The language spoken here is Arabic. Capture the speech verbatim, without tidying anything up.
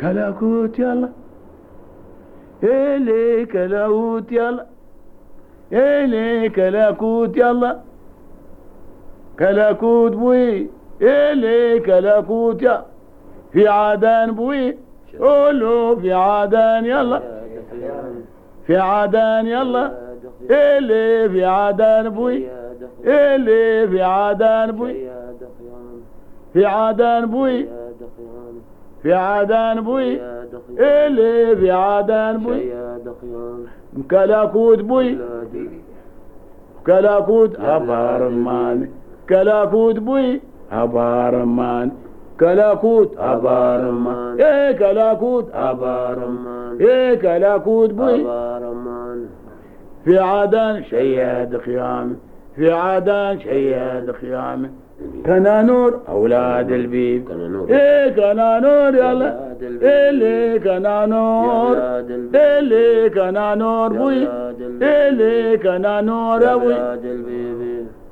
كلاكوت يلا إلي كلاكوت يلا إلي كلاكوت يلا كلاكوت بوي إلي كلاكوت يلا في عدن بوي قولوا في عدن يلا في عدن يلا إلي في عدن بوي إلي في عدن بوي في عدن بوي في عدن بوي إلي في عدن بوي كلاكوت بوي كلاكوت أبارمان كلاكوت بوي أبارمان كلاكوت أبارمان إيه كلاكوت أبارمان إيه كلاكوت بوي في عدن شياد خيام في عدن شياد خيام كنانور أولاد البيب إيه كنانور يلا إيه كنانور إيه كنانور بوي إيه كنانور بوي